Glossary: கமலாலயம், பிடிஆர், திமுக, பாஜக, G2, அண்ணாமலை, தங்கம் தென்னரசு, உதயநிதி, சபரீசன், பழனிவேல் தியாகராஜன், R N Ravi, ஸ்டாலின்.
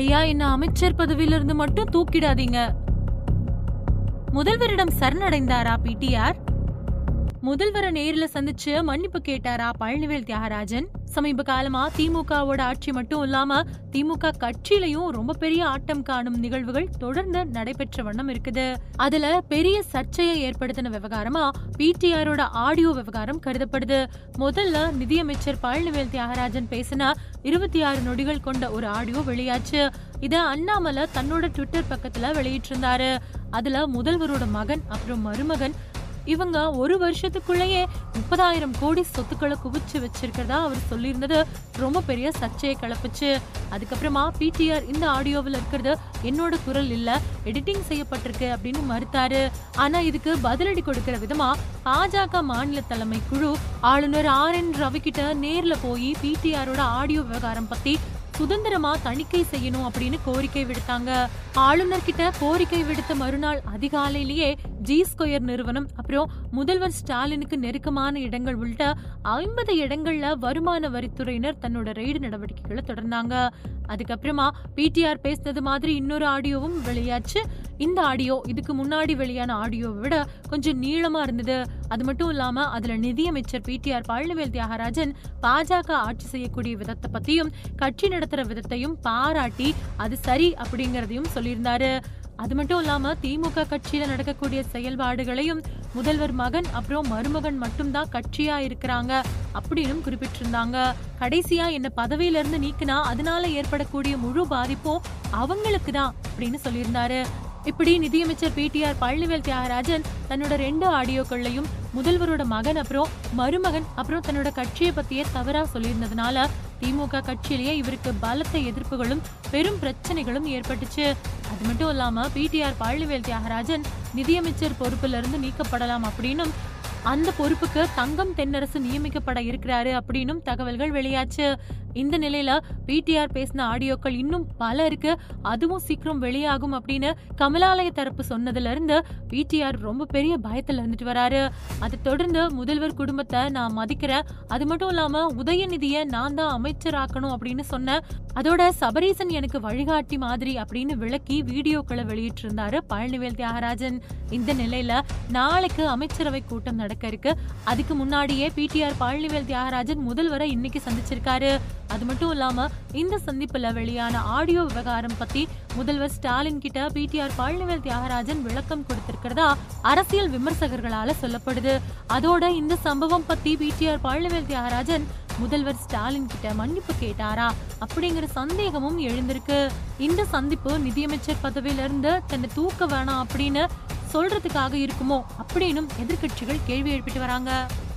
ஐயா, என்ன அமைச்சர் பதவியிலிருந்து மட்டும் தூக்கிடாதீங்க. முதல்வரிடம் சரணடைந்தாரா பிடிஆர்? முதல்வரை நேரில் சந்திச்சு மன்னிப்பு கேட்டாரா பழனிவேல் தியாகராஜன்? சமீப காலமா திமுகவோட ஆட்சி மட்டும் இல்லாம திமுக கட்சியிலையும் ரொம்ப பெரிய ஆட்டம் காணும் நிகழ்வுகள் தொடர்ந்து நடைபெற்ற வண்ணம் இருக்குது. அதுல பெரிய சர்ச்சையை ஏற்படுத்தின விவகாரமா பிடிஆரோட ஆடியோ விவகாரம் கருதப்படுது. முதல்ல நிதியமைச்சர் பழனிவேல் தியாகராஜன் பேசின 26 நொடிகள் கொண்ட ஒரு ஆடியோ வெளியாச்சு. இத அண்ணாமலை தன்னோட ட்விட்டர் பக்கத்துல வெளியிட்டிருந்தாரு. அதுல முதல்வரோட மகன் அப்புறம் மருமகன் இவங்க ஒரு வருஷத்துக்குள்ளேயே 30,000 கோடி சொத்துக்களை குவிச்சு வச்சிருக்கிறதா அவர் சொல்லியிருந்தது ரொம்ப பெரிய சர்ச்சையை கிளப்பிச்சு. அதுக்கப்புறமா பிடிஆர் இந்த ஆடியோவில் இருக்கிறது என்னோட குரல் இல்லை, எடிட்டிங் செய்யப்பட்டிருக்கு அப்படின்னு மறுத்தாரு. ஆனால் இதுக்கு பதிலடி கொடுக்கிற விதமாக பாஜக மாநில தலைமை குழு ஆளுநர் R N Ravi கிட்ட நேரில் போய் பிடிஆரோட ஆடியோ விவகாரம் பற்றி சுதந்திரமா தணிக்கை செய்யணும் அப்படின்னு கோரிக்கை விடுத்தாங்க. ஆளுநர் கிட்ட கோரிக்கை விடுத்த மறுநாள் அதிகாலையிலேயே G2 நிறுவனம் அப்புறம் முதல்வர் ஸ்டாலினுக்கு நெருக்கமான இடங்கள் உள்ளிட்ட 50 இடங்கள்ல வருமான வரித்துறையினர் தன்னோட ரெய்டு நடவடிக்கைகளை தொடர்ந்தாங்க. அதுக்கப்புறமா பிடிஆர் பேசினது மாதிரி இன்னொரு ஆடியோவும் வெளியாச்சு. இந்த ஆடியோ இதுக்கு முன்னாடி வெளியான ஆடியோவை விட கொஞ்சம் நீளமா இருந்தது. அது மட்டும் இல்லாம அதுல நிதியமைச்சர் பிடிஆர் பழனிவேல் தியாகராஜன் பாஜக ஆட்சி செய்யக்கூடிய விதத்தை பத்தியும் கட்சி நடத்துற விதத்தையும் பாராட்டி அது சரி அப்படிங்கறதையும் சொல்லியிருந்தாரு. அது மட்டும் இல்லாம திமுக கட்சியில நடக்கக்கூடிய செயல்பாடுகளையும் முதல்வர் மகன் அப்புறம் மருமகன் மட்டும்தான் கட்சியா இருக்கிறாங்க அப்படின்னு குறிப்பிட்டிருந்தாங்க. கடைசியா என்ன பதவியில இருந்து நீக்கினா அதனால ஏற்படக்கூடிய முழு பாதிப்பும் அவங்களுக்கு தான் அப்படின்னு சொல்லியிருந்தாரு. இப்படி நிதியமைச்சர் பிடிஆர் பழனிவேல் தியாகராஜன் தன்னோட 2 ஆடியோக்கள்லையும் முதல்வரோட மகன் அப்புறம் மருமகன் அப்புறம் தன்னோட கட்சியை பத்தியே தவறா சொல்லியிருந்ததுனால திமுக கட்சியிலேயே இவருக்கு பலத்த எதிர்ப்புகளும் பெரும் பிரச்சனைகளும் ஏற்பட்டுச்சு. அது மட்டும் இல்லாம பிடிஆர் பழனிவேல் தியாகராஜன் நிதியமைச்சர் பொறுப்புல இருந்து நீக்கப்படலாம் அப்படின்னும் அந்த பொறுப்புக்கு தங்கம் தென்னரசு நியமிக்கப்பட இருக்கிறாரு அப்படின்னும் தகவல்கள் வெளியாச்சு. இந்த நிலையில பிடிஆர் பேசின ஆடியோக்கள் இன்னும் பல இருக்கு, அதுவும் சீக்கிரம் வெளியாகும் அப்படின்னு கமலாலய தரப்பு சொன்னதுல இருந்து பிடிஆர் ரொம்ப பெரிய பயத்துல இருந்துட்டு வராரு. அதை தொடர்ந்து முதல்வர் குடும்பத்தை நான் மதிக்கிறேன், அது மட்டும் இல்லாம உதயநிதியை நான் தான் அமைச்சராக்கணும் அப்படின்னு சொன்னேன், அதோட சபரீசன் எனக்கு வழிகாட்டி மாதிரி அப்படின்னு விளக்கி வீடியோக்களை வெளியிட்டு இருந்தாரு பழனிவேல் தியாகராஜன். இந்த நிலையில நாளைக்கு அமைச்சரவை கூட்டம் நடக்க இருக்கு. அதுக்கு முன்னாடியே பிடிஆர் பழனிவேல் தியாகராஜன் முதல்வரை இன்னைக்கு சந்திச்சிருக்காரு. அது மட்டும் இல்லாம இந்த சந்திப்புல வெளியான ஆடியோ விவகாரம் பத்தி முதல்வர் ஸ்டாலின் கிட்ட பிடிஆர் பழனிவேல் தியாகராஜன் விளக்கம் கொடுத்திருக்கிறதா அரசியல் விமர்சகர்களால சொல்லப்படுது. அதோட இந்த சம்பவம் பத்தி பிடிஆர் பழனிவேல் தியாகராஜன் முதல்வர் ஸ்டாலின் கிட்ட மன்னிப்பு கேட்டாரா அப்படிங்கிற சந்தேகமும் எழுந்திருக்கு. இந்த சந்திப்பு நிதியமைச்சர் பதவியிலிருந்து தன்னை தூக்க வேணாம் அப்படின்னு சொல்றதுக்காக இருக்குமோ அப்படின்னு எதிர்கட்சிகள் கேள்வி எழுப்பிட்டு வராங்க.